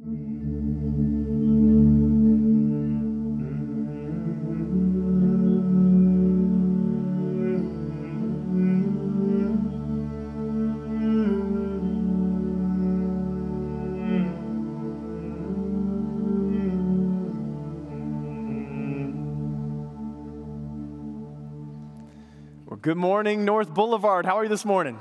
Good morning, North Boulevard. How are you this morning?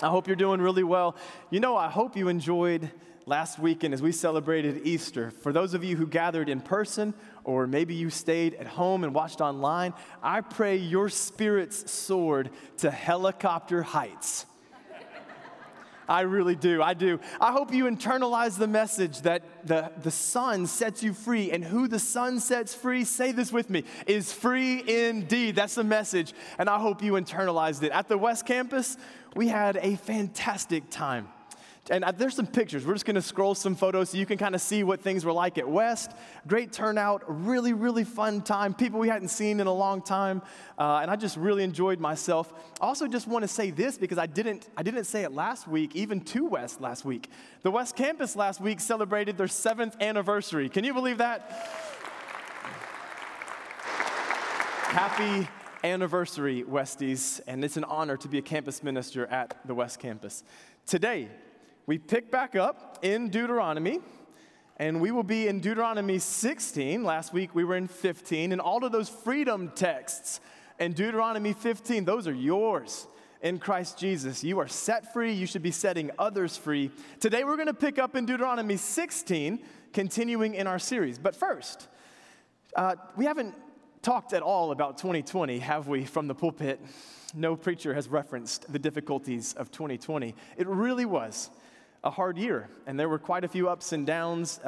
I hope you're doing really well. You know, I hope you enjoyed last weekend as we celebrated Easter. For those of you who gathered in person, or maybe you stayed at home and watched online, I pray your spirits soared to helicopter heights. I really do. I hope you internalize the message that the sun sets you free, and who the sun sets free, say this with me, is free indeed. That's the message, and I hope you internalized it. At the West Campus, we had a fantastic time. And there's some pictures. We're just going to scroll some photos so you can kind of see what things were like at West. Great turnout, really, really fun time. People we hadn't seen in a long time, and I just really enjoyed myself. I also just want to say this because I didn't say it last week, even to West last week. The West Campus last week celebrated their 7th anniversary. Can you believe that? Happy anniversary, Westies, and it's an honor to be a campus minister at the West Campus. Today, we pick back up in Deuteronomy, and we will be in Deuteronomy 16. Last week we were in 15, and all of those freedom texts in Deuteronomy 15, those are yours in Christ Jesus. You are set free. You should be setting others free. Today we're going to pick up in Deuteronomy 16, continuing in our series. But first, we haven't talked at all about 2020, have we, from the pulpit? No preacher has referenced the difficulties of 2020. It really was a hard year, and there were quite a few ups and downs.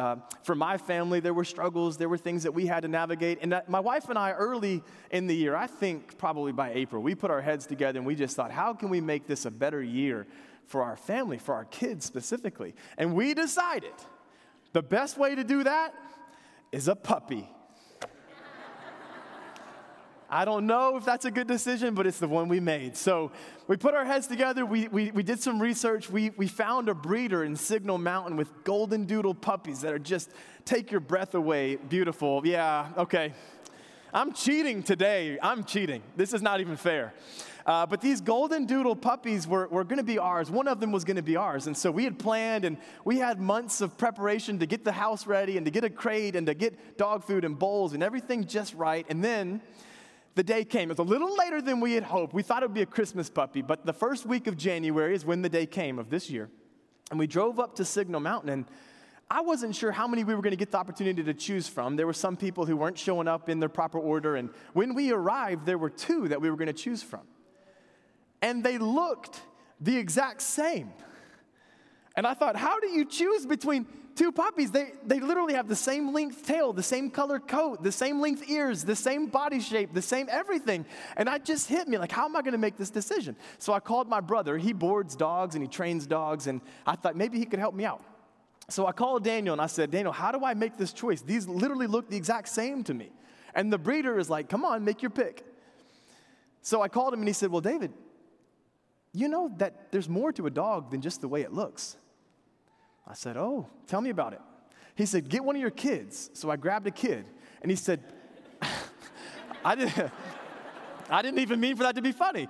For my family, there were struggles, there were things that we had to navigate, and my wife and I, early in the year, I think probably by April, we put our heads together and we just thought, how can we make this a better year for our family, for our kids specifically? And we decided the best way to do that is a puppy. I don't know if that's a good decision, but it's the one we made. So we put our heads together. We did some research. We found a breeder in Signal Mountain with golden doodle puppies that are just take your breath away, beautiful. Yeah, okay. I'm cheating today. I'm cheating. This is not even fair. But these golden doodle puppies were going to be ours. One of them was going to be ours. And so we had planned, and we had months of preparation to get the house ready and to get a crate and to get dog food and bowls and everything just right. And then the day came. It was a little later than we had hoped. We thought it would be a Christmas puppy, but the first week of January is when the day came of this year. And we drove up to Signal Mountain, and I wasn't sure how many we were going to get the opportunity to choose from. There were some people who weren't showing up in their proper order, and when we arrived, there were two that we were going to choose from. And they looked the exact same. And I thought, how do you choose between two puppies? They literally have the same length tail, the same color coat, the same length ears, the same body shape, the same everything. And that just hit me. Like, how am I going to make this decision? So I called my brother. He boards dogs and he trains dogs. And I thought maybe he could help me out. So I called Daniel and I said, Daniel, how do I make this choice? These literally look the exact same to me. And the breeder is like, come on, make your pick. So I called him and he said, well, David, you know that there's more to a dog than just the way it looks. I said, oh, tell me about it. He said, get one of your kids. So I grabbed a kid, and he said, I didn't even mean for that to be funny.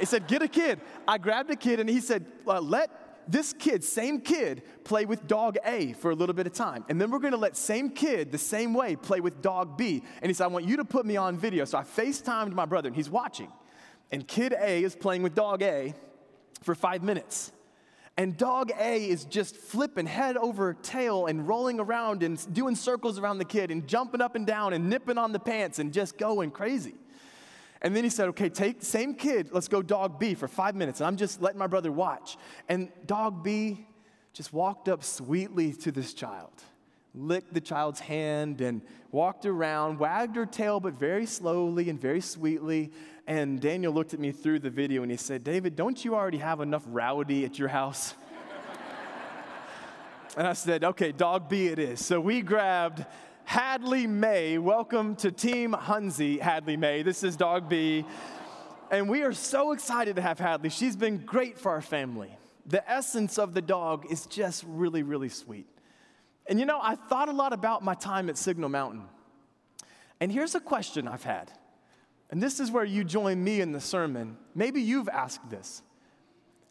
He said, get a kid. I grabbed a kid, and he said, let this kid, same kid, play with dog A for a little bit of time. And then we're going to let same kid, the same way, play with dog B. And he said, I want you to put me on video. So I FaceTimed my brother, and he's watching. And kid A is playing with dog A for 5 minutes. And dog A is just flipping head over tail and rolling around and doing circles around the kid and jumping up and down and nipping on the pants and just going crazy. And then he said, okay, take same kid, let's go dog B for 5 minutes. And I'm just letting my brother watch. And dog B just walked up sweetly to this child, licked the child's hand and walked around, wagged her tail, but very slowly and very sweetly. And Daniel looked at me through the video and he said, David, don't you already have enough rowdy at your house? And I said, okay, dog B it is. So we grabbed Hadley May. Welcome to Team Hunzi, Hadley May. This is dog B. And we are so excited to have Hadley. She's been great for our family. the essence of the dog is just really, really sweet. And you know, I thought a lot about my time at Signal Mountain. And here's a question I've had. And this is where you join me in the sermon. Maybe you've asked this.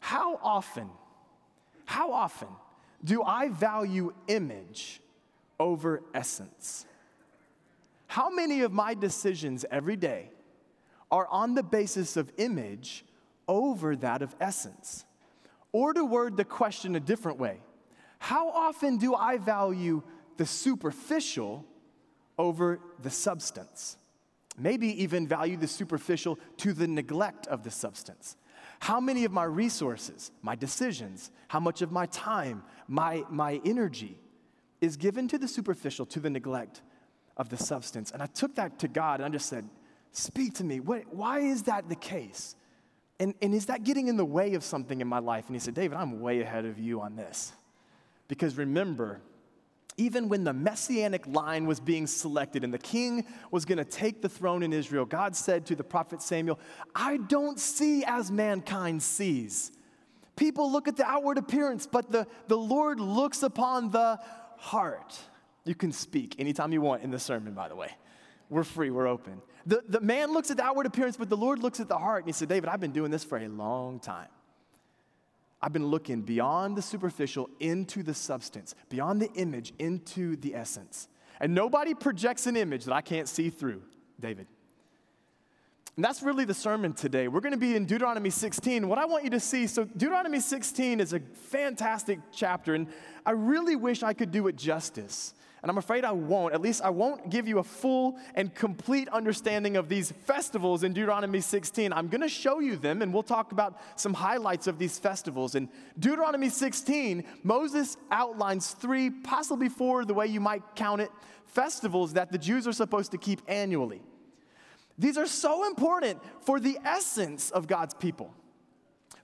How often do I value image over essence? How many of my decisions every day are on the basis of image over that of essence? Or to word the question a different way, how often do I value the superficial over the substance? Maybe even value the superficial to the neglect of the substance. How many of my resources, my decisions, how much of my time, my energy is given to the superficial, to the neglect of the substance? And I took that to God and I just said, speak to me. Why is that the case? And is that getting in the way of something in my life? And he said, David, I'm way ahead of you on this. Because remember, even when the messianic line was being selected and the king was going to take the throne in Israel, God said to the prophet Samuel, I don't see as mankind sees. People look at the outward appearance, but the Lord looks upon the heart. You can speak anytime you want in the sermon, by the way. We're free. We're open. The man looks at the outward appearance, but the Lord looks at the heart. And he said, David, I've been doing this for a long time. I've been looking beyond the superficial into the substance, beyond the image into the essence. And nobody projects an image that I can't see through, David. And that's really the sermon today. We're going to be in Deuteronomy 16. What I want you to see, so Deuteronomy 16 is a fantastic chapter, and I really wish I could do it justice. And I'm afraid I won't. At least I won't give you a full and complete understanding of these festivals in Deuteronomy 16. I'm going to show you them, and we'll talk about some highlights of these festivals. In Deuteronomy 16, Moses outlines 3, possibly 4, the way you might count it, festivals that the Jews are supposed to keep annually. These are so important for the essence of God's people,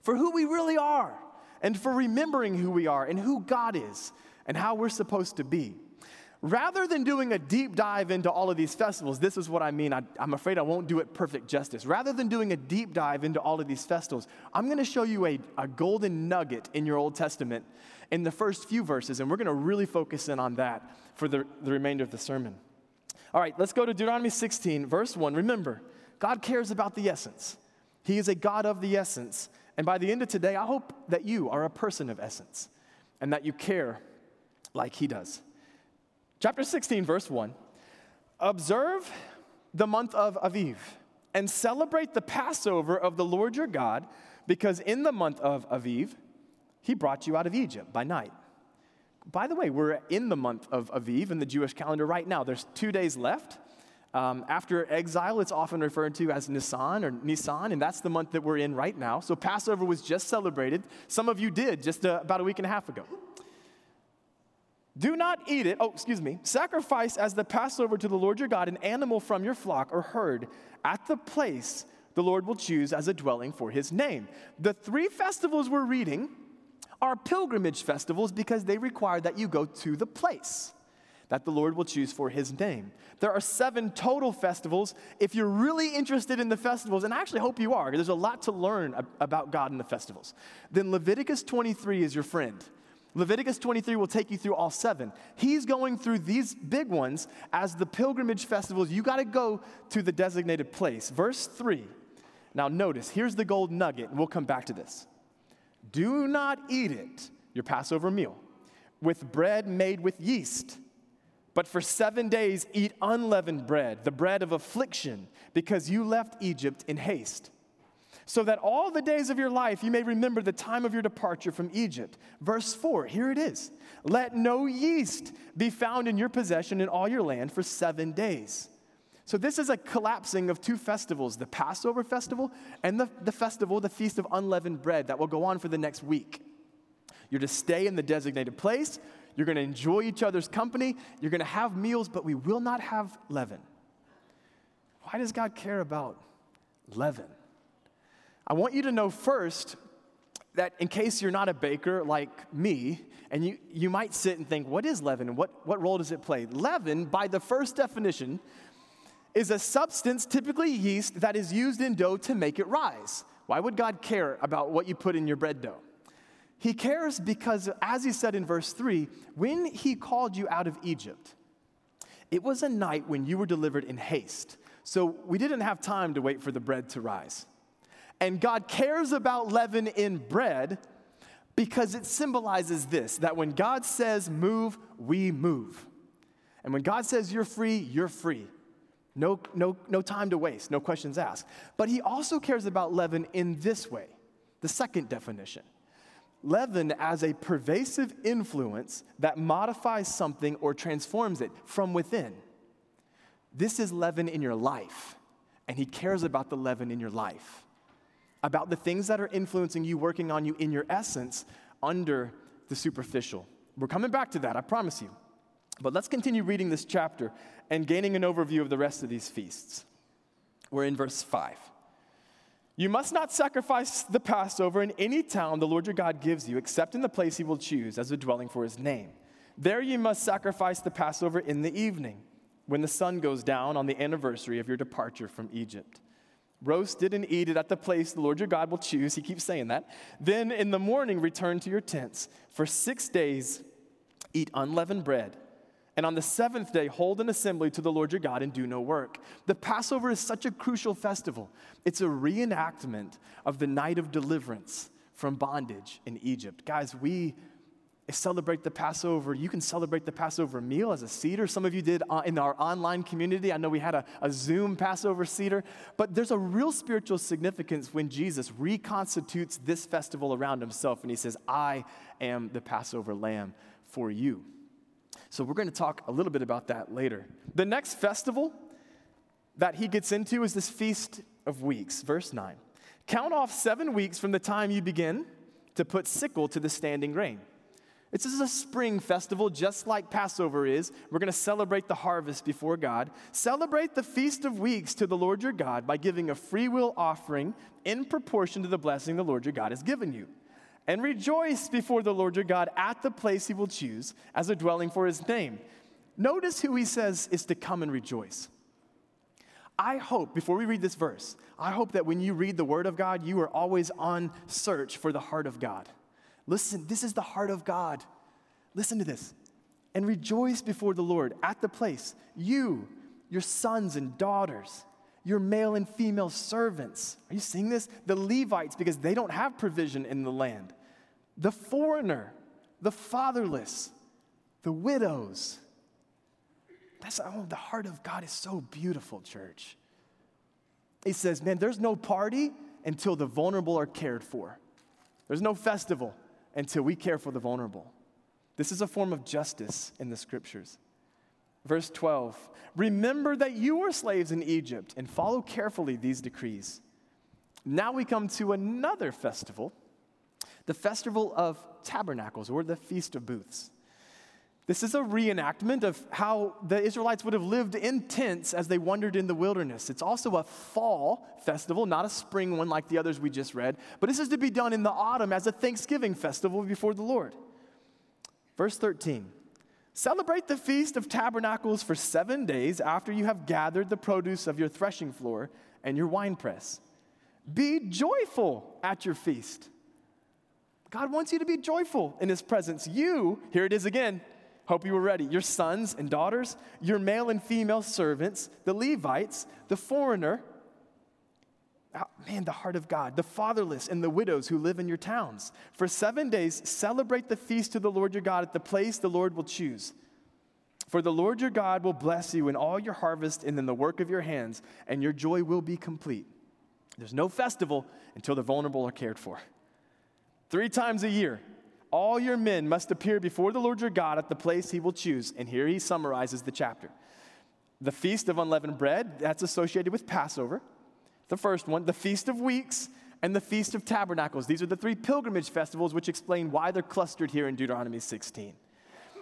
for who we really are, and for remembering who we are and who God is and how we're supposed to be. Rather than doing a deep dive into all of these festivals, this is what I mean. I'm afraid I won't do it perfect justice. Rather than doing a deep dive into all of these festivals, I'm going to show you a golden nugget in your Old Testament in the first few verses, and we're going to really focus in on that for the remainder of the sermon. All right, let's go to Deuteronomy 16, verse 1. Remember, God cares about the essence. He is a God of the essence. And by the end of today, I hope that you are a person of essence and that you care like he does. Chapter 16, verse 1, observe the month of Aviv and celebrate the Passover of the Lord your God, because in the month of Aviv, he brought you out of Egypt by night. By the way, we're in the month of Aviv in the Jewish calendar right now. There's 2 days left. After exile, it's often referred to as Nisan, and that's the month that we're in right now. So Passover was just celebrated. Some of you did just about a week and a half ago. Do not eat it. Sacrifice as the Passover to the Lord your God an animal from your flock or herd at the place the Lord will choose as a dwelling for his name. The 3 festivals we're reading are pilgrimage festivals because they require that you go to the place that the Lord will choose for his name. There are 7 total festivals. If you're really interested in the festivals, and I actually hope you are, there's a lot to learn about God in the festivals, then Leviticus 23 is your friend. Leviticus 23 will take you through all 7. He's going through these big ones as the pilgrimage festivals. You got to go to the designated place. Verse 3. Now notice, here's the gold nugget, and we'll come back to this. Do not eat it, your Passover meal, with bread made with yeast. But for 7 days eat unleavened bread, the bread of affliction, because you left Egypt in haste. So that all the days of your life you may remember the time of your departure from Egypt. Verse 4, here it is. Let no yeast be found in your possession in all your land for 7 days. So this is a collapsing of 2 festivals, the Passover festival and the festival, the Feast of Unleavened Bread, that will go on for the next week. You're to stay in the designated place. You're going to enjoy each other's company. You're going to have meals, but we will not have leaven. Why does God care about leaven? I want you to know first that in case you're not a baker like me, and you might sit and think, what is leaven and what role does it play? Leaven, by the first definition, is a substance, typically yeast, that is used in dough to make it rise. Why would God care about what you put in your bread dough? He cares because, as he said in verse 3, when he called you out of Egypt, it was a night when you were delivered in haste. So we didn't have time to wait for the bread to rise. And God cares about leaven in bread because it symbolizes this, that when God says move, we move. And when God says you're free, you're free. No time to waste, no questions asked. But he also cares about leaven in this way, the second definition. Leaven as a pervasive influence that modifies something or transforms it from within. This is leaven in your life, and he cares about the leaven in your life, about the things that are influencing you, working on you in your essence under the superficial. We're coming back to that, I promise you. But let's continue reading this chapter and gaining an overview of the rest of these feasts. We're in verse 5. You must not sacrifice the Passover in any town the Lord your God gives you, except in the place he will choose as a dwelling for his name. There you must sacrifice the Passover in the evening, when the sun goes down on the anniversary of your departure from Egypt. Roast it and eat it at the place the Lord your God will choose. He keeps saying that. Then in the morning return to your tents. For 6 days eat unleavened bread. And on the seventh day, hold an assembly to the Lord your God and do no work. The Passover is such a crucial festival. It's a reenactment of the night of deliverance from bondage in Egypt. Guys, we celebrate the Passover. You can celebrate the Passover meal as a Seder. Some of you did in our online community. I know we had a Zoom Passover Seder. But there's a real spiritual significance when Jesus reconstitutes this festival around himself. And he says, I am the Passover lamb for you. So we're going to talk a little bit about that later. The next festival that he gets into is this Feast of Weeks, verse 9. Count off 7 weeks from the time you begin to put sickle to the standing grain. This is a spring festival, just like Passover is. We're going to celebrate the harvest before God. Celebrate the Feast of Weeks to the Lord your God by giving a freewill offering in proportion to the blessing the Lord your God has given you. And rejoice before the Lord your God at the place he will choose as a dwelling for his name. Notice who he says is to come and rejoice. I hope, before we read this verse, I hope that when you read the word of God, you are always on search for the heart of God. Listen, this is the heart of God. Listen to this. And rejoice before the Lord at the place, you, your sons and daughters, your male and female servants. Are you seeing this? The Levites, because they don't have provision in the land. The foreigner, the fatherless, the widows. The heart of God is so beautiful, church. He says, man, there's no party until the vulnerable are cared for. There's no festival until we care for the vulnerable. This is a form of justice in the scriptures. Verse 12, remember that you were slaves in Egypt and follow carefully these decrees. Now we come to another festival, the Festival of Tabernacles or the Feast of Booths. This is a reenactment of how the Israelites would have lived in tents as they wandered in the wilderness. It's also a fall festival, not a spring one like the others we just read, but this is to be done in the autumn as a Thanksgiving festival before the Lord. Verse 13. Celebrate the Feast of Tabernacles for 7 days after you have gathered the produce of your threshing floor and your winepress. Be joyful at your feast. God wants you to be joyful in his presence. You, here it is again, hope you were ready, your sons and daughters, your male and female servants, the Levites, the foreigner, the heart of God, the fatherless and the widows who live in your towns. For 7 days, celebrate the feast to the Lord your God at the place the Lord will choose. For the Lord your God will bless you in all your harvest and in the work of your hands, and your joy will be complete. There's no festival until the vulnerable are cared for. 3 times a year, all your men must appear before the Lord your God at the place he will choose. And here he summarizes the chapter. The Feast of Unleavened Bread, that's associated with Passover. The first one, the Feast of Weeks, and the Feast of Tabernacles. These are the 3 pilgrimage festivals which explain why they're clustered here in Deuteronomy 16.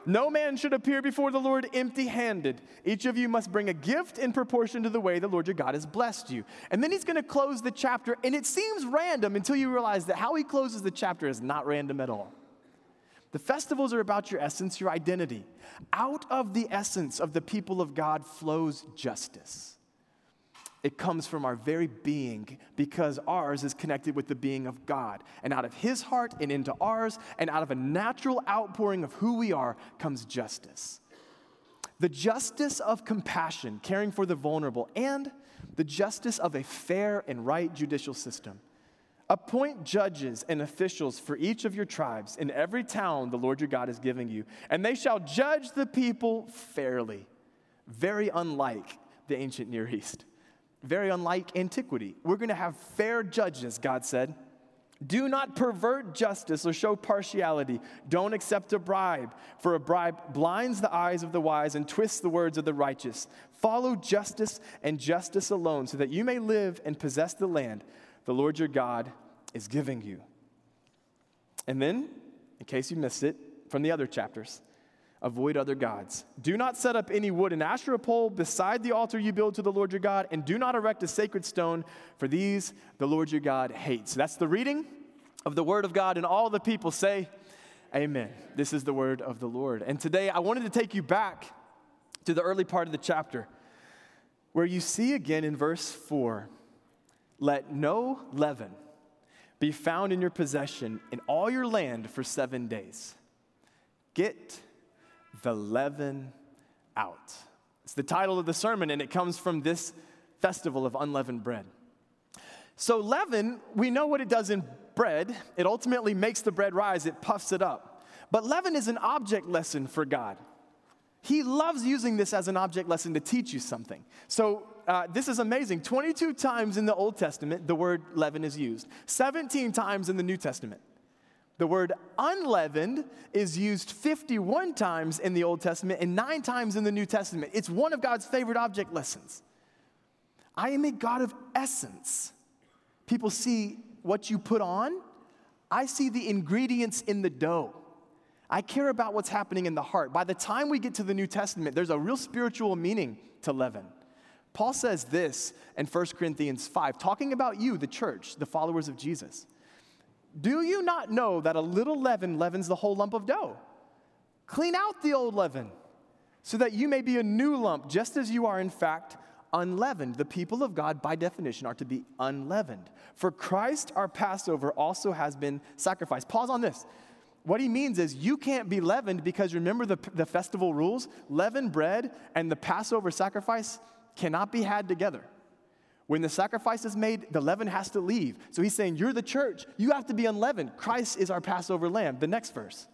No man should appear before the Lord empty-handed. Each of you must bring a gift in proportion to the way the Lord your God has blessed you. And then he's going to close the chapter, and it seems random until you realize that how he closes the chapter is not random at all. The festivals are about your essence, your identity. Out of the essence of the people of God flows justice. It comes from our very being, because ours is connected with the being of God. And out of his heart and into ours, and out of a natural outpouring of who we are, comes justice. The justice of compassion, caring for the vulnerable, and the justice of a fair and right judicial system. Appoint judges and officials for each of your tribes in every town the Lord your God is giving you, and they shall judge the people fairly. Very unlike the ancient Near East. Very unlike antiquity. We're going to have fair judges, God said. Do not pervert justice or show partiality. Don't accept a bribe, for a bribe blinds the eyes of the wise and twists the words of the righteous. Follow justice and justice alone, so that you may live and possess the land the Lord your God is giving you. And then, in case you missed it from the other chapters, avoid other gods. Do not set up any wooden Asherah pole beside the altar you build to the Lord your God, and do not erect a sacred stone, for these the Lord your God hates. That's the reading of the word of God, and all the people say, amen. This is the word of the Lord. And today I wanted to take you back to the early part of the chapter, where you see again in verse 4, let no leaven be found in your possession in all your land for 7 days. Get the leaven out. It's the title of the sermon, and it comes from this festival of unleavened bread. So leaven, we know what it does in bread. It ultimately makes the bread rise. It puffs it up. But leaven is an object lesson for God. He loves using this as an object lesson to teach you something. So this is amazing. 22 times in the Old Testament, the word leaven is used. 17 times in the New Testament. The word unleavened is used 51 times in the Old Testament and 9 times in the New Testament. It's one of God's favorite object lessons. I am a God of essence. People see what you put on. I see the ingredients in the dough. I care about what's happening in the heart. By the time we get to the New Testament, there's a real spiritual meaning to leaven. Paul says this in 1 Corinthians 5, talking about you, the church, the followers of Jesus. Do you not know that a little leaven leavens the whole lump of dough? Clean out the old leaven, so that you may be a new lump, just as you are, in fact, unleavened. The people of God, by definition, are to be unleavened. For Christ, our Passover, also has been sacrificed. Pause on this. What he means is you can't be leavened, because remember the festival rules? Leavened bread and the Passover sacrifice cannot be had together. When the sacrifice is made, the leaven has to leave. So he's saying, you're the church. You have to be unleavened. Christ is our Passover lamb. The next verse.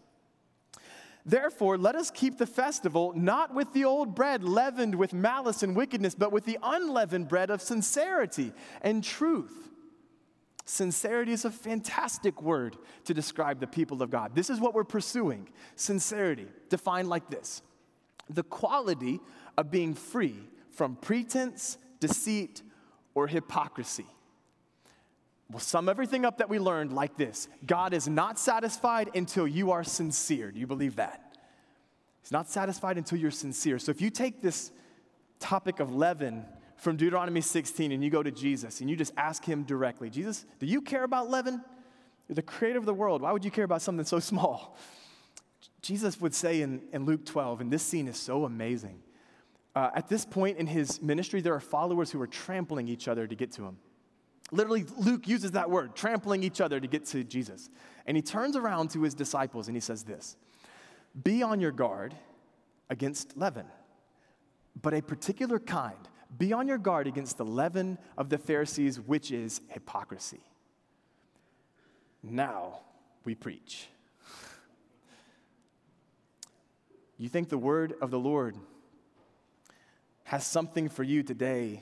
Therefore, let us keep the festival, not with the old bread leavened with malice and wickedness, but with the unleavened bread of sincerity and truth. Sincerity is a fantastic word to describe the people of God. This is what we're pursuing. Sincerity, defined like this: the quality of being free from pretense, deceit, or hypocrisy. We'll sum everything up that we learned like this: God is not satisfied until you are sincere. Do you believe that? He's not satisfied until you're sincere. So if you take this topic of leaven from Deuteronomy 16 and you go to Jesus and you just ask him directly, Jesus, do you care about leaven? You're the creator of the world. Why would you care about something so small? Jesus would say in Luke 12, and this scene is so amazing, at this point in his ministry, there are followers who are trampling each other to get to him. Literally, Luke uses that word, trampling each other to get to Jesus. And he turns around to his disciples and he says this: be on your guard against leaven, but a particular kind. Be on your guard against the leaven of the Pharisees, which is hypocrisy. Now we preach. You think the word of the Lord has something for you today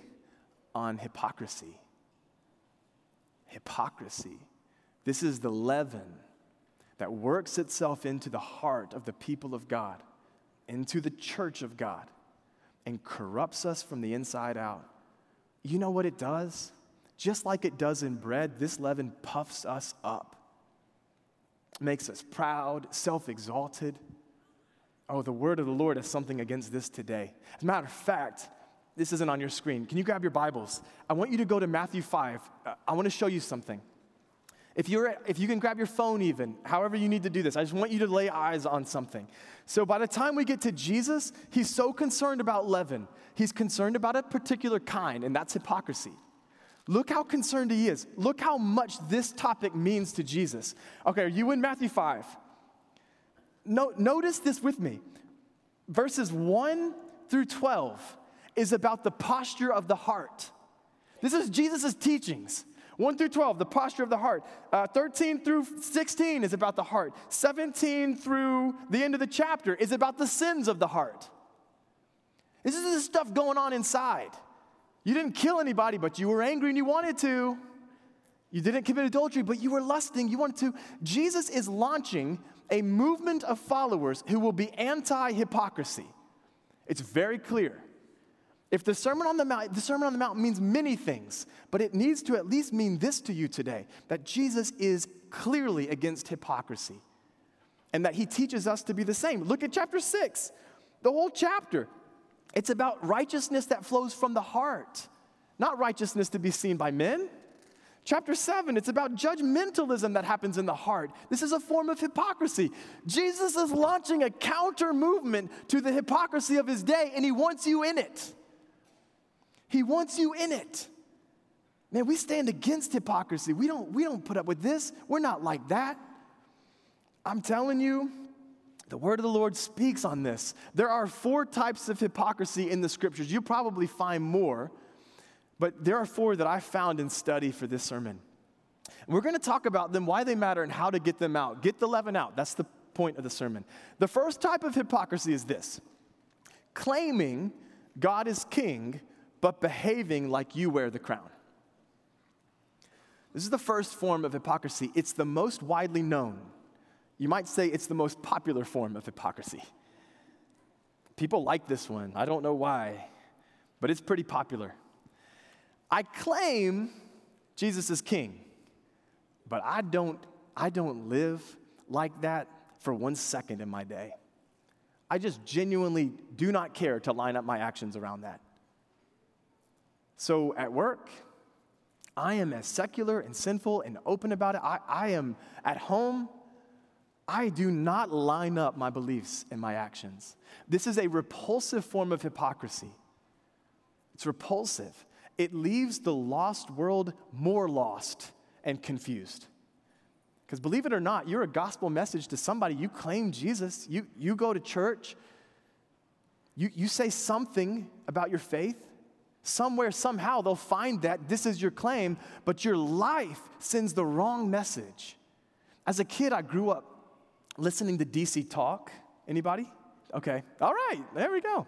on hypocrisy. Hypocrisy. This is the leaven that works itself into the heart of the people of God, into the church of God, and corrupts us from the inside out. You know what it does? Just like it does in bread, this leaven puffs us up, makes us proud, self-exalted. Oh, the word of the Lord has something against this today. As a matter of fact, this isn't on your screen. Can you grab your Bibles? I want you to go to Matthew 5. I want to show you something. If you can grab your phone even, however you need to do this, I just want you to lay eyes on something. So by the time we get to Jesus, he's so concerned about leaven. He's concerned about a particular kind, and that's hypocrisy. Look how concerned he is. Look how much this topic means to Jesus. Okay, are you in Matthew 5? No, notice this with me. Verses 1 through 12 is about the posture of the heart. This is Jesus' teachings. 1 through 12, the posture of the heart. 13 through 16 is about the heart. 17 through the end of the chapter is about the sins of the heart. This is the stuff going on inside. You didn't kill anybody, but you were angry and you wanted to. You didn't commit adultery, but you were lusting. You wanted to. Jesus is launching a movement of followers who will be anti-hypocrisy. It's very clear. If the Sermon on the Mount, the Sermon on the Mount means many things, but it needs to at least mean this to you today, that Jesus is clearly against hypocrisy and that he teaches us to be the same. Look at chapter 6, the whole chapter. It's about righteousness that flows from the heart, not righteousness to be seen by men. Chapter 7, it's about judgmentalism that happens in the heart. This is a form of hypocrisy. Jesus is launching a counter movement to the hypocrisy of his day, and he wants you in it. He wants you in it. Man, we stand against hypocrisy. We don't put up with this. We're not like that. I'm telling you, the word of the Lord speaks on this. There are 4 types of hypocrisy in the scriptures. You probably find more, but there are 4 that I found in study for this sermon. We're going to talk about them, why they matter, and how to get them out. Get the leaven out. That's the point of the sermon. The first type of hypocrisy is this: claiming God is king, but behaving like you wear the crown. This is the first form of hypocrisy. It's the most widely known. You might say it's the most popular form of hypocrisy. People like this one. I don't know why, but it's pretty popular. I claim Jesus is king, but I don't live like that for 1 second in my day. I just genuinely do not care to line up my actions around that. So at work, I am as secular and sinful and open about it. I am at home. I do not line up my beliefs and my actions. This is a repulsive form of hypocrisy. It's repulsive. It leaves the lost world more lost and confused. Because believe it or not, you're a gospel message to somebody. You claim Jesus. You go to church. You say something about your faith. Somewhere, somehow, they'll find that this is your claim, but your life sends the wrong message. As a kid, I grew up listening to DC Talk. Anybody? Okay. All right. There we go.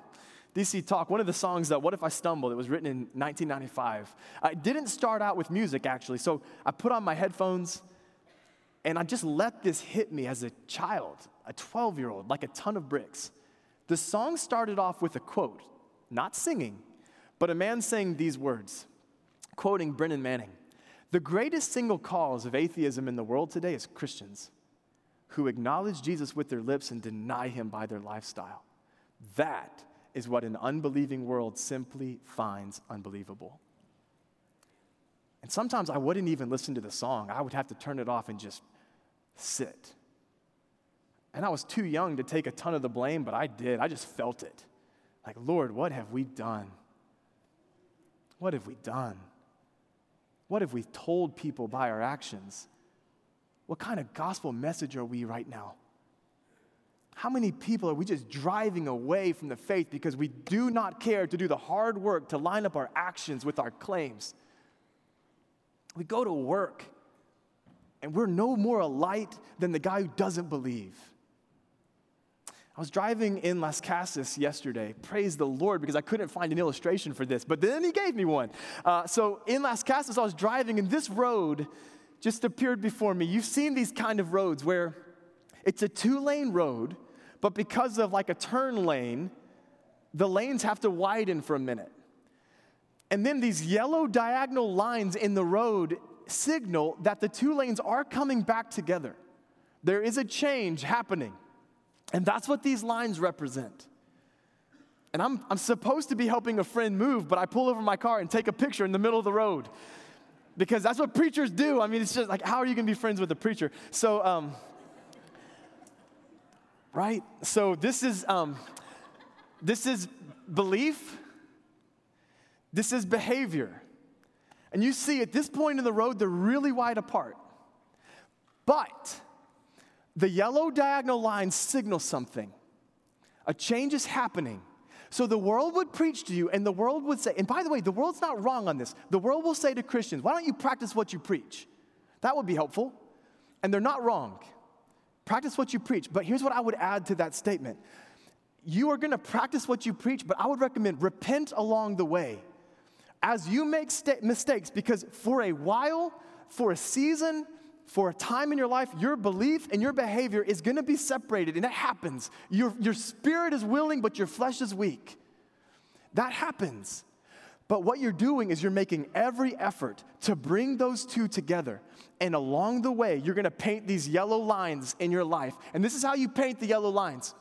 DC Talk, one of the songs that What If I Stumbled? It was written in 1995. I didn't start out with music, actually, so I put on my headphones, and I just let this hit me as a child, a 12-year-old, like a ton of bricks. The song started off with a quote, not singing, but a man saying these words, quoting Brennan Manning: "The greatest single cause of atheism in the world today is Christians who acknowledge Jesus with their lips and deny him by their lifestyle. That is what an unbelieving world simply finds unbelievable." And sometimes I wouldn't even listen to the song. I would have to turn it off and just sit. And I was too young to take a ton of the blame, but I did. I just felt it. Like, Lord, what have we done? What have we done? What have we told people by our actions? What kind of gospel message are we right now? How many people are we just driving away from the faith because we do not care to do the hard work to line up our actions with our claims? We go to work, and we're no more a light than the guy who doesn't believe. I was driving in Las Casas yesterday, praise the Lord, because I couldn't find an illustration for this, but then he gave me one. So in Las Casas, I was driving, and this road just appeared before me. You've seen these kind of roads where it's a 2-lane road, but because of like a turn lane, the lanes have to widen for a minute. And then these yellow diagonal lines in the road signal that the 2 lanes are coming back together. There is a change happening. And that's what these lines represent. And I'm supposed to be helping a friend move, but I pull over my car and take a picture in the middle of the road. because that's what preachers do. I mean, it's just like, how are you going to be friends with a preacher? So, right? So this is belief. This is behavior. And you see, at this point in the road, they're really wide apart. But the yellow diagonal lines signal something. A change is happening. So the world would preach to you, and the world would say, and by the way, the world's not wrong on this. The world will say to Christians, why don't you practice what you preach? That would be helpful. And they're not wrong. Practice what you preach. But here's what I would add to that statement. You are going to practice what you preach, but I would recommend repent along the way. As you make mistakes, because for a while, for a season, for a time in your life, your belief and your behavior is going to be separated, and it happens. Your spirit is willing, but your flesh is weak. That happens. But what you're doing is you're making every effort to bring those two together. And along the way, you're going to paint these yellow lines in your life. And this is how you paint the yellow lines.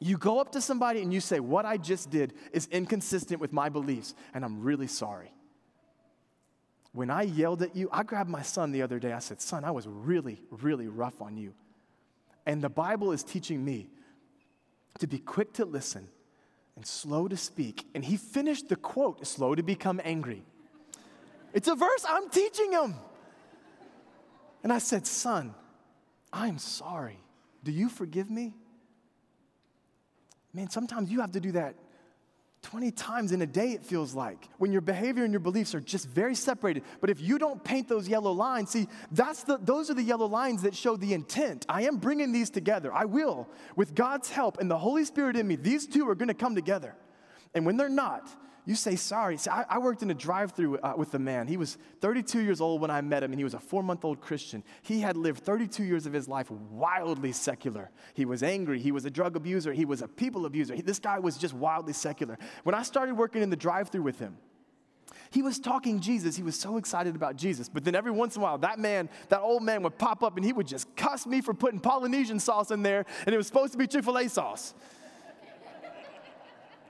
You go up to somebody and you say, what I just did is inconsistent with my beliefs, and I'm really sorry. When I yelled at you, I grabbed my son the other day. I said, son, I was really, really rough on you. And the Bible is teaching me to be quick to listen and slow to speak. And he finished the quote, slow to become angry. It's a verse I'm teaching him. And I said, son, I'm sorry. Do you forgive me? Man, sometimes you have to do that 20 times in a day, it feels like, when your behavior and your beliefs are just very separated. But if you don't paint those yellow lines, see, those are the yellow lines that show the intent. I am bringing these together. I will. With God's help and the Holy Spirit in me, these two are going to come together. And when they're not, you say, sorry. See, I worked in a drive-thru with a man. He was 32 years old when I met him, and he was a 4-month-old Christian. He had lived 32 years of his life wildly secular. He was angry. He was a drug abuser. He was a people abuser. This guy was just wildly secular. When I started working in the drive-thru with him, he was talking Jesus. He was so excited about Jesus. But then every once in a while, that old man would pop up, and he would just cuss me for putting Polynesian sauce in there, and it was supposed to be Chick-fil-A sauce.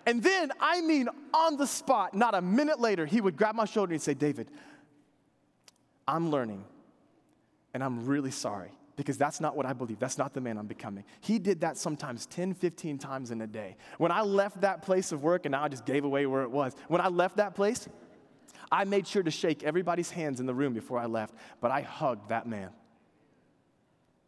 And then, I mean, on the spot, not a minute later, he would grab my shoulder and say, David, I'm learning, and I'm really sorry, because that's not what I believe. That's not the man I'm becoming. He did that sometimes 10, 15 times in a day. When I left that place of work, and I just gave away where it was, when I left that place, I made sure to shake everybody's hands in the room before I left, but I hugged that man.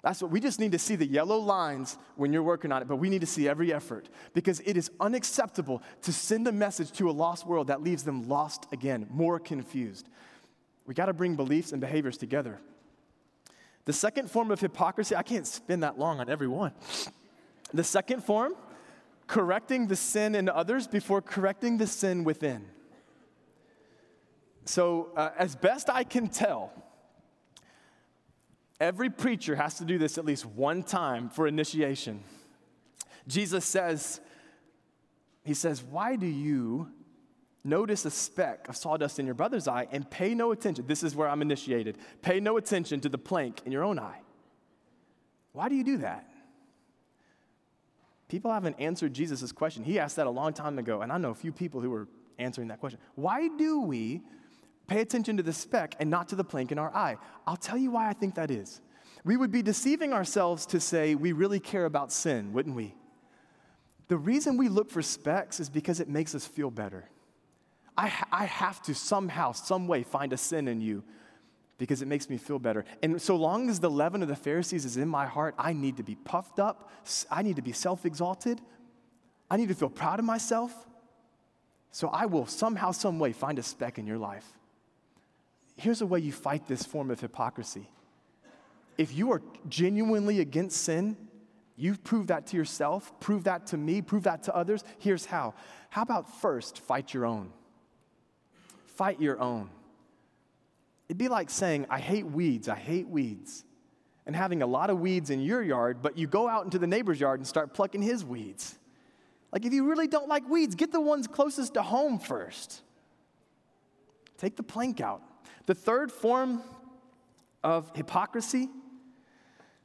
That's what we just need to see, the yellow lines when you're working on it, but we need to see every effort, because it is unacceptable to send a message to a lost world that leaves them lost again, more confused. We got to bring beliefs and behaviors together. The second form of hypocrisy, I can't spend that long on every one. The second form, correcting the sin in others before correcting the sin within. So as best I can tell, every preacher has to do this at least one time for initiation. Jesus says, why do you notice a speck of sawdust in your brother's eye and pay no attention? This is where I'm initiated. Pay no attention to the plank in your own eye. Why do you do that? People haven't answered Jesus' question. He asked that a long time ago, and I know a few people who were answering that question. Why do we pay attention to the speck and not to the plank in our eye? I'll tell you why I think that is. We would be deceiving ourselves to say we really care about sin, wouldn't we? The reason we look for specks is because it makes us feel better. I have to somehow, some way find a sin in you because it makes me feel better. And so long as the leaven of the Pharisees is in my heart, I need to be puffed up. I need to be self-exalted. I need to feel proud of myself. So I will somehow, some way find a speck in your life. Here's a way you fight this form of hypocrisy. If you are genuinely against sin, you've proved that to yourself, prove that to me, prove that to others. Here's how. How about first, fight your own? Fight your own. It'd be like saying, I hate weeds, and having a lot of weeds in your yard, but you go out into the neighbor's yard and start plucking his weeds. Like, if you really don't like weeds, get the ones closest to home first. Take the plank out. The third form of hypocrisy,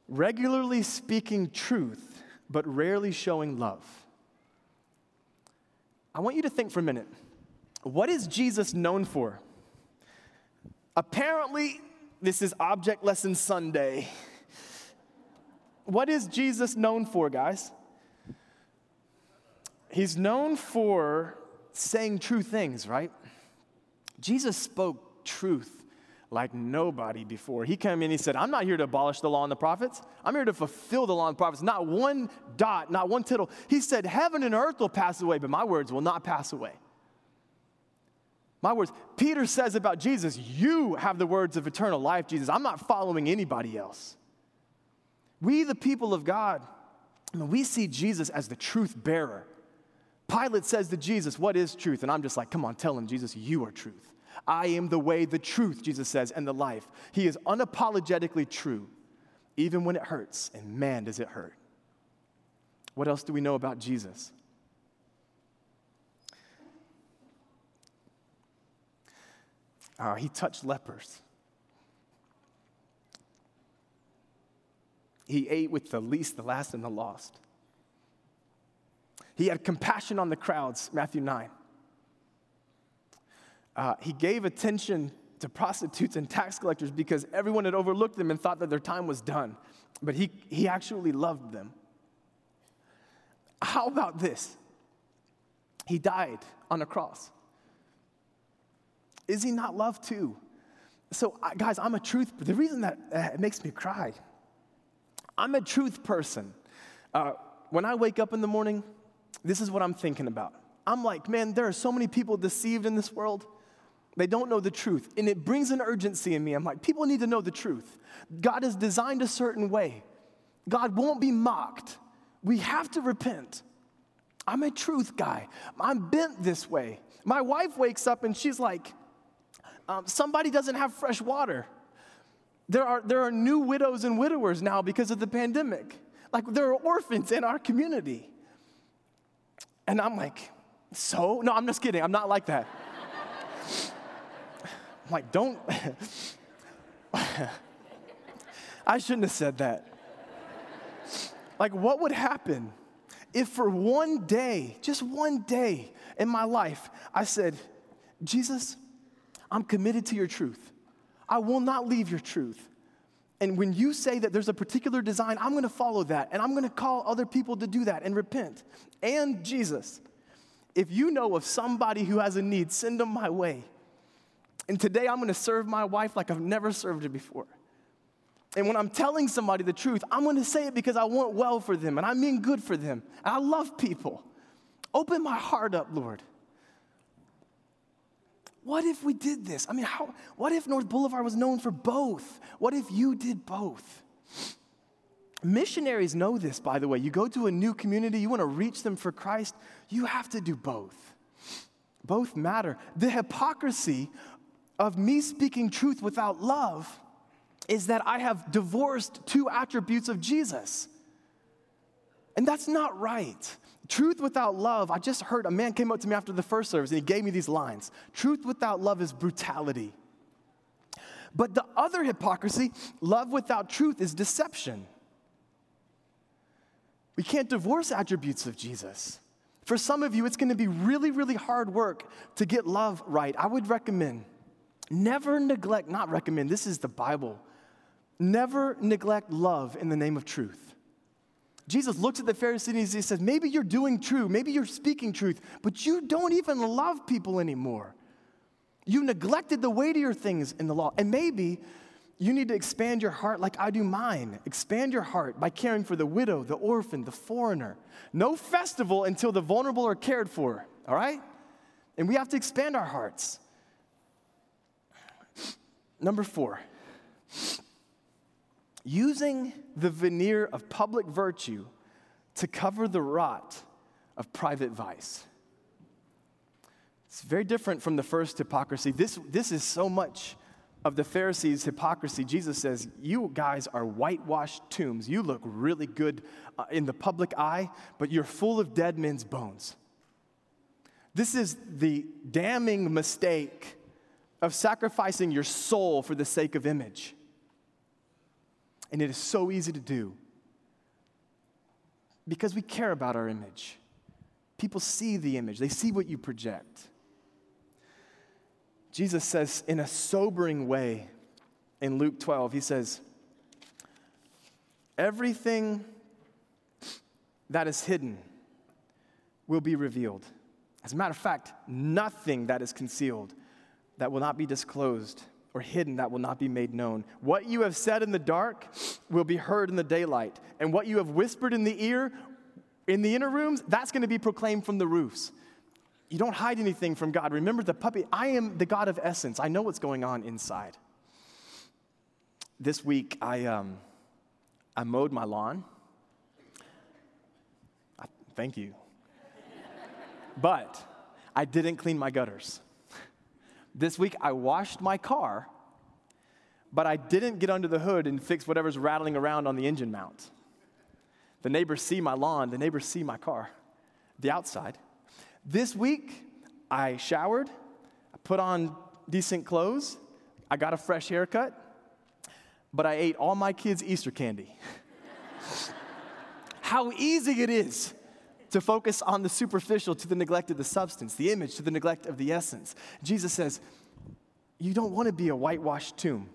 regularly speaking truth, but rarely showing love. I want you to think for a minute. What is Jesus known for? Apparently, this is Object Lesson Sunday. What is Jesus known for, guys? He's known for saying true things, right? Jesus spoke truth like nobody before. He came in, he said, I'm not here to abolish the law and the prophets. I'm here to fulfill the law and the prophets. Not one dot, not one tittle. He said, heaven and earth will pass away, but my words will not pass away. My words. Peter says about Jesus, you have the words of eternal life, Jesus. I'm not following anybody else. We, the people of God, we see Jesus as the truth bearer. Pilate says to Jesus, what is truth? And I'm just like, come on, tell him, Jesus, you are truth. I am the way, the truth, Jesus says, and the life. He is unapologetically true, even when it hurts, and man, does it hurt. What else do we know about Jesus? He touched lepers. He ate with the least, the last, and the lost. He had compassion on the crowds, Matthew 9. He gave attention to prostitutes and tax collectors because everyone had overlooked them and thought that their time was done. But he actually loved them. How about this? He died on a cross. Is he not loved too? So, guys, I'm a truth. The reason that it makes me cry, I'm a truth person. When I wake up in the morning, this is what I'm thinking about. I'm like, man, there are so many people deceived in this world. They don't know the truth. And it brings an urgency in me. I'm like, people need to know the truth. God has designed a certain way. God won't be mocked. We have to repent. I'm a truth guy. I'm bent this way. My wife wakes up and she's like, somebody doesn't have fresh water. There are new widows and widowers now because of the pandemic. Like, there are orphans in our community. And I'm like, so? No, I'm just kidding. I'm not like that. I'm like, don't. I shouldn't have said that. Like, what would happen if for one day, just one day in my life, I said, Jesus, I'm committed to your truth. I will not leave your truth. And when you say that there's a particular design, I'm going to follow that, and I'm going to call other people to do that and repent. And Jesus, if you know of somebody who has a need, send them my way. And today I'm going to serve my wife like I've never served her before. And when I'm telling somebody the truth, I'm going to say it because I want well for them, and I mean good for them. And I love people. Open my heart up, Lord. What if we did this? I mean, what if North Boulevard was known for both? What if you did both? Missionaries know this, by the way. You go to a new community, you want to reach them for Christ, you have to do both. Both matter. The hypocrisy of me speaking truth without love is that I have divorced two attributes of Jesus. And that's not right. Truth without love, I just heard a man came up to me after the first service and he gave me these lines. Truth without love is brutality. But the other hypocrisy, love without truth is deception. We can't divorce attributes of Jesus. For some of you, it's going to be really, really hard work to get love right. I would recommend, this is the Bible, never neglect love in the name of truth. Jesus looks at the Pharisees and he says, maybe you're doing true, maybe you're speaking truth, but you don't even love people anymore. You neglected the weightier things in the law. And maybe you need to expand your heart like I do mine. Expand your heart by caring for the widow, the orphan, the foreigner. No festival until the vulnerable are cared for, all right? And we have to expand our hearts. Number 4. Using the veneer of public virtue to cover the rot of private vice. It's very different from the first hypocrisy. This is so much of the Pharisees' hypocrisy. Jesus says, you guys are whitewashed tombs. You look really good in the public eye, but you're full of dead men's bones. This is the damning mistake of sacrificing your soul for the sake of image. And it is so easy to do because we care about our image. People see the image. They see what you project. Jesus says in a sobering way in Luke 12, he says, everything that is hidden will be revealed. As a matter of fact, nothing that is concealed that will not be disclosed or hidden that will not be made known. What you have said in the dark will be heard in the daylight, and what you have whispered in the ear, in the inner rooms, that's going to be proclaimed from the roofs. You don't hide anything from God. Remember the puppy, I am the God of essence. I know what's going on inside. This week, I mowed my lawn. Thank you. But I didn't clean my gutters. This week, I washed my car, but I didn't get under the hood and fix whatever's rattling around on the engine mount. The neighbors see my lawn. The neighbors see my car, the outside. This week, I showered. I put on decent clothes. I got a fresh haircut, but I ate all my kids' Easter candy. How easy it is to focus on the superficial to the neglect of the substance, the image to the neglect of the essence. Jesus says, you don't want to be a whitewashed tomb.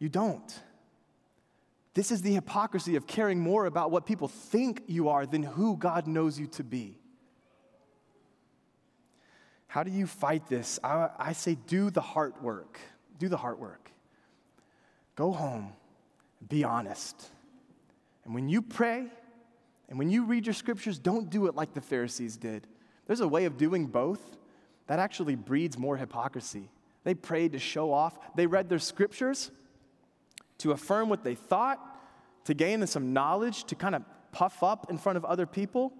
You don't. This is the hypocrisy of caring more about what people think you are than who God knows you to be. How do you fight this? I say do the heart work. Do the heart work. Go home. Be honest. And when you pray and when you read your scriptures, don't do it like the Pharisees did. There's a way of doing both that actually breeds more hypocrisy. They prayed to show off. They read their scriptures to affirm what they thought, to gain some knowledge, to kind of puff up in front of other people.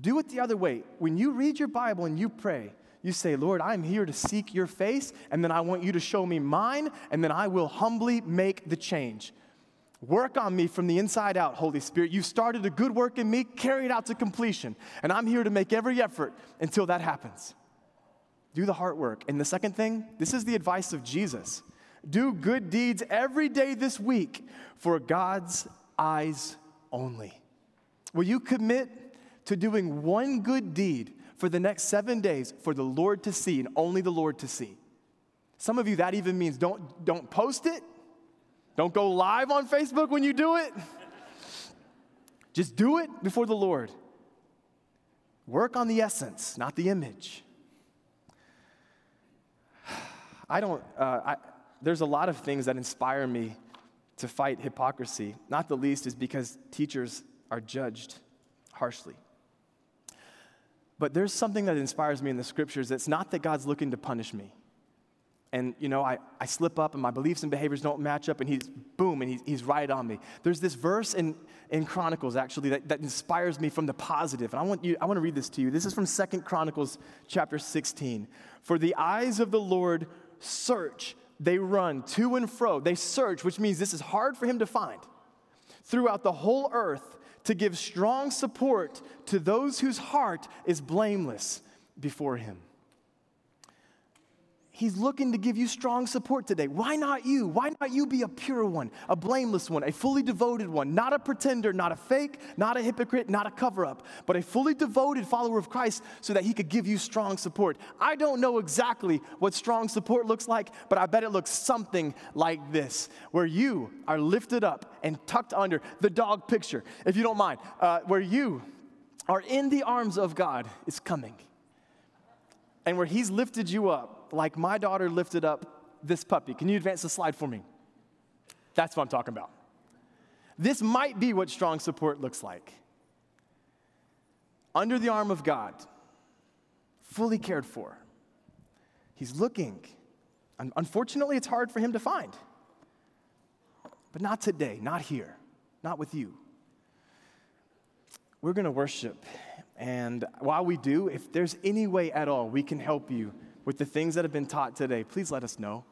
Do it the other way. When you read your Bible and you pray, you say, Lord, I'm here to seek your face, and then I want you to show me mine, and then I will humbly make the change. Work on me from the inside out, Holy Spirit. You started a good work in me, carry it out to completion. And I'm here to make every effort until that happens. Do the heart work. And the second thing, this is the advice of Jesus. Do good deeds every day this week for God's eyes only. Will you commit to doing one good deed for the next 7 days for the Lord to see and only the Lord to see? Some of you, that even means don't post it. Don't go live on Facebook when you do it. Just do it before the Lord. Work on the essence, not the image. There's a lot of things that inspire me to fight hypocrisy. Not the least is because teachers are judged harshly. But there's something that inspires me in the scriptures. It's not that God's looking to punish me. And, you know, I slip up and my beliefs and behaviors don't match up and he's right on me. There's this verse in Chronicles, actually, that inspires me from the positive. And I want to read this to you. This is from 2 Chronicles chapter 16. For the eyes of the Lord search, they run to and fro. They search, which means this is hard for him to find, throughout the whole earth to give strong support to those whose heart is blameless before him. He's looking to give you strong support today. Why not you? Why not you be a pure one, a blameless one, a fully devoted one, not a pretender, not a fake, not a hypocrite, not a cover-up, but a fully devoted follower of Christ so that he could give you strong support. I don't know exactly what strong support looks like, but I bet it looks something like this, where you are lifted up and tucked under the dog picture, if you don't mind, where you are in the arms of God is coming, and where he's lifted you up. Like my daughter lifted up this puppy. Can you advance the slide for me? That's what I'm talking about. This might be what strong support looks like. Under the arm of God, fully cared for. He's looking. Unfortunately, it's hard for him to find. But not today, not here, not with you. We're going to worship. And while we do, if there's any way at all we can help you with the things that have been taught today, please let us know.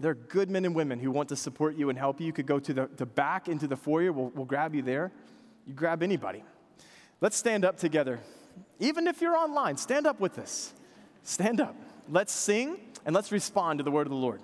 There are good men and women who want to support you and help you. You could go to the back into the foyer. We'll grab you there. You grab anybody. Let's stand up together. Even if you're online, stand up with us. Stand up. Let's sing and let's respond to the word of the Lord.